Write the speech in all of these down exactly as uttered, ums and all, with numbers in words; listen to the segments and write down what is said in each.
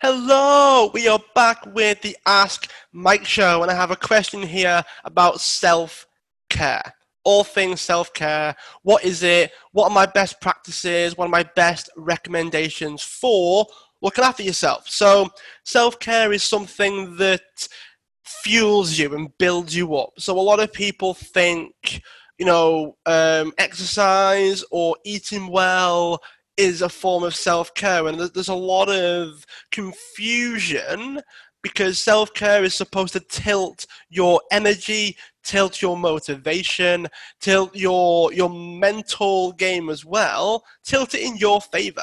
Hello, we are back with the Ask Mike Show, and I have a question here about self-care. All things self-care. What is it? What are my best practices? What are my best recommendations for looking after yourself? So self-care is something that fuels you and builds you up. So a lot of people think, you know, um, exercise or eating well is a form of self-care, and there's a lot of confusion because self-care is supposed to tilt your energy, tilt your motivation, tilt your your mental game as well, tilt it in your favor.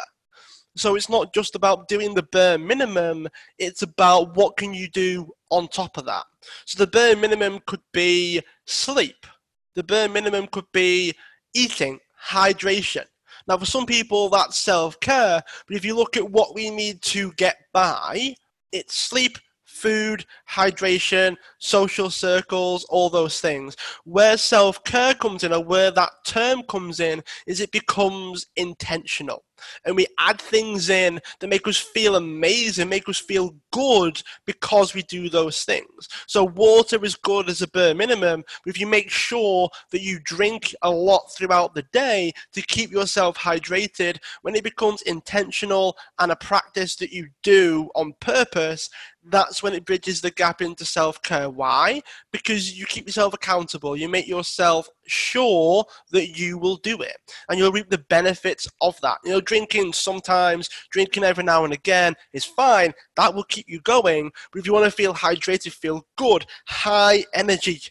So it's not just about doing the bare minimum, it's about what can you do on top of that. So the bare minimum could be sleep. The bare minimum could be eating, hydration. Now, for some people, that's self-care, but if you look at what we need to get by, it's sleep, food, hydration, social circles, all those things. Where self-care comes in, or where that term comes in, is it becomes intentional. And we add things in that make us feel amazing, make us feel good because we do those things. So water is good as a bare minimum, but if you make sure that you drink a lot throughout the day to keep yourself hydrated, when it becomes intentional and a practice that you do on purpose, that's when it bridges the gap into self-care. Why? Because you keep yourself accountable. You make yourself sure that you will do it, and you'll reap the benefits of that. You know, drinking sometimes, drinking every now and again is fine. That will keep you going. But if you want to feel hydrated, feel good, high energy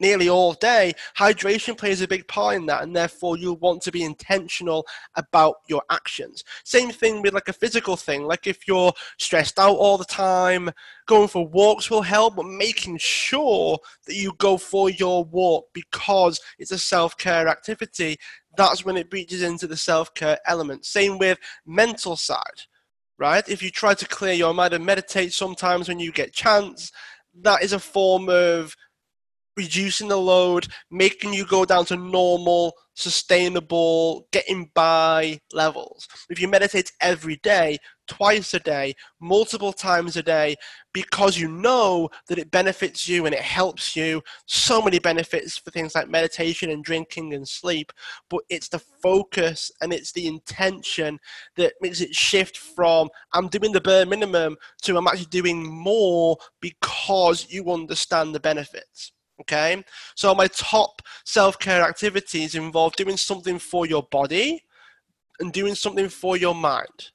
nearly all day, hydration plays a big part in that, and therefore you'll want to be intentional about your actions. Same thing with like a physical thing, like if you're stressed out all the time, going for walks will help, but making sure that you go for your walk because it's a self-care activity. That's when it breaches into the self-care element. Same with mental side, right? If you try to clear your mind and meditate sometimes when you get chance, that is a form of reducing the load, making you go down to normal, sustainable, getting by levels. If you meditate every day, twice a day, multiple times a day, because you know that it benefits you and it helps you, so many benefits for things like meditation and drinking and sleep, but it's the focus and it's the intention that makes it shift from I'm doing the bare minimum to I'm actually doing more because you understand the benefits. Okay, so my top self-care activities involve doing something for your body and doing something for your mind.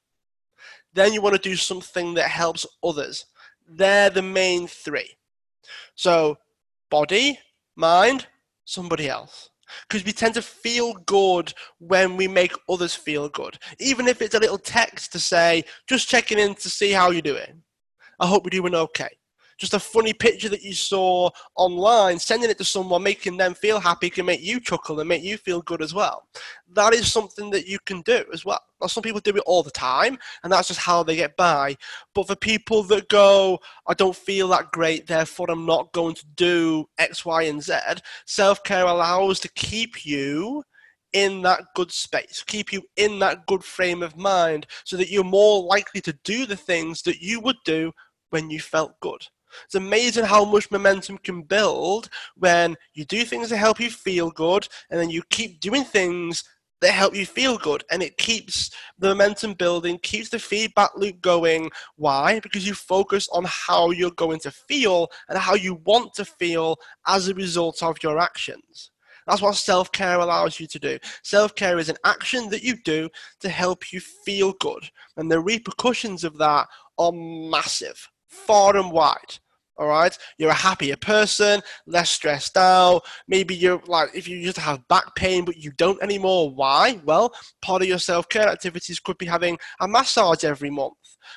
Then you want to do something that helps others. They're the main three. So body, mind, somebody else. Because we tend to feel good when we make others feel good. Even if it's a little text to say, just checking in to see how you're doing. I hope you're doing okay. Just a funny picture that you saw online, sending it to someone, making them feel happy can make you chuckle and make you feel good as well. That is something that you can do as well. Now, some people do it all the time, and that's just how they get by. But for people that go, I don't feel that great, therefore I'm not going to do X, Y, and Z, self-care allows to keep you in that good space, keep you in that good frame of mind so that you're more likely to do the things that you would do when you felt good. It's amazing how much momentum can build when you do things that help you feel good, and then you keep doing things that help you feel good, and it keeps the momentum building, keeps the feedback loop going. Why? Because you focus on how you're going to feel and how you want to feel as a result of your actions. That's what self-care allows you to do. Self-care is an action that you do to help you feel good, and the repercussions of that are massive, far and wide. All right, you're a happier person, less stressed out. Maybe you're like, if you used to have back pain, but you don't anymore. Why? Well, part of your self-care activities could be having a massage every month.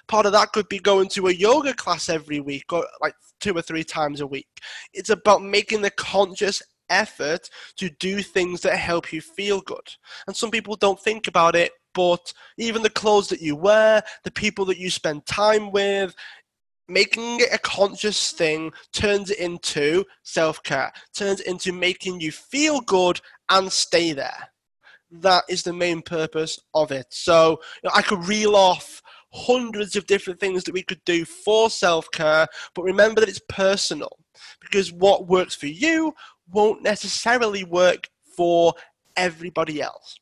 Part of that could be going to a yoga class every week, or like two or three times a week. It's about making the conscious effort to do things that help you feel good. And some people don't think about it, but even the clothes that you wear, the people that you spend time with, making it a conscious thing turns it into self-care, turns it into making you feel good and stay there. That is the main purpose of it. So you know, I could reel off hundreds of different things that we could do for self-care, but remember that it's personal, because what works for you won't necessarily work for everybody else.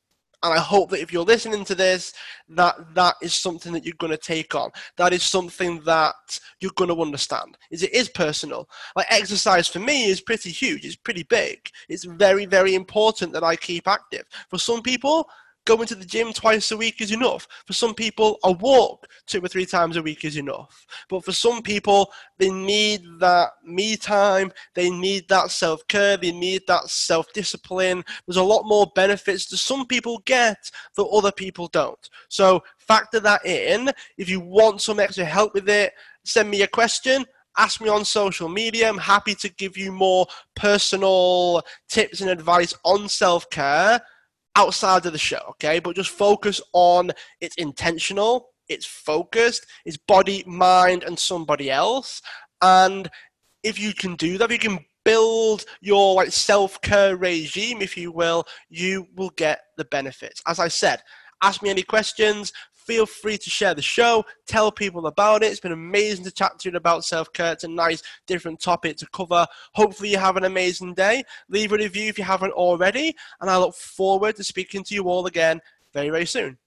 And I hope that if you're listening to this, that that is something that you're going to take on. That is something that you're going to understand, is it is personal. Like exercise for me is pretty huge. It's pretty big. It's very, very important that I keep active. For some people, going to the gym twice a week is enough. For some people, a walk two or three times a week is enough. But for some people, they need that me time. They need that self-care. They need that self-discipline. There's a lot more benefits that some people get that other people don't. So factor that in. If you want some extra help with it, send me a question. Ask me on social media. I'm happy to give you more personal tips and advice on self-care outside of the show, okay? But just focus on it's intentional, it's focused, it's body, mind, and somebody else. And if you can do that, if you can build your like self-care regime, if you will, you will get the benefits. As I said, ask me any questions. Feel free to share the show. Tell people about it. It's been amazing to chat to you about self-care. It's a nice, different topic to cover. Hopefully you have an amazing day. Leave a review if you haven't already. And I look forward to speaking to you all again very, very soon.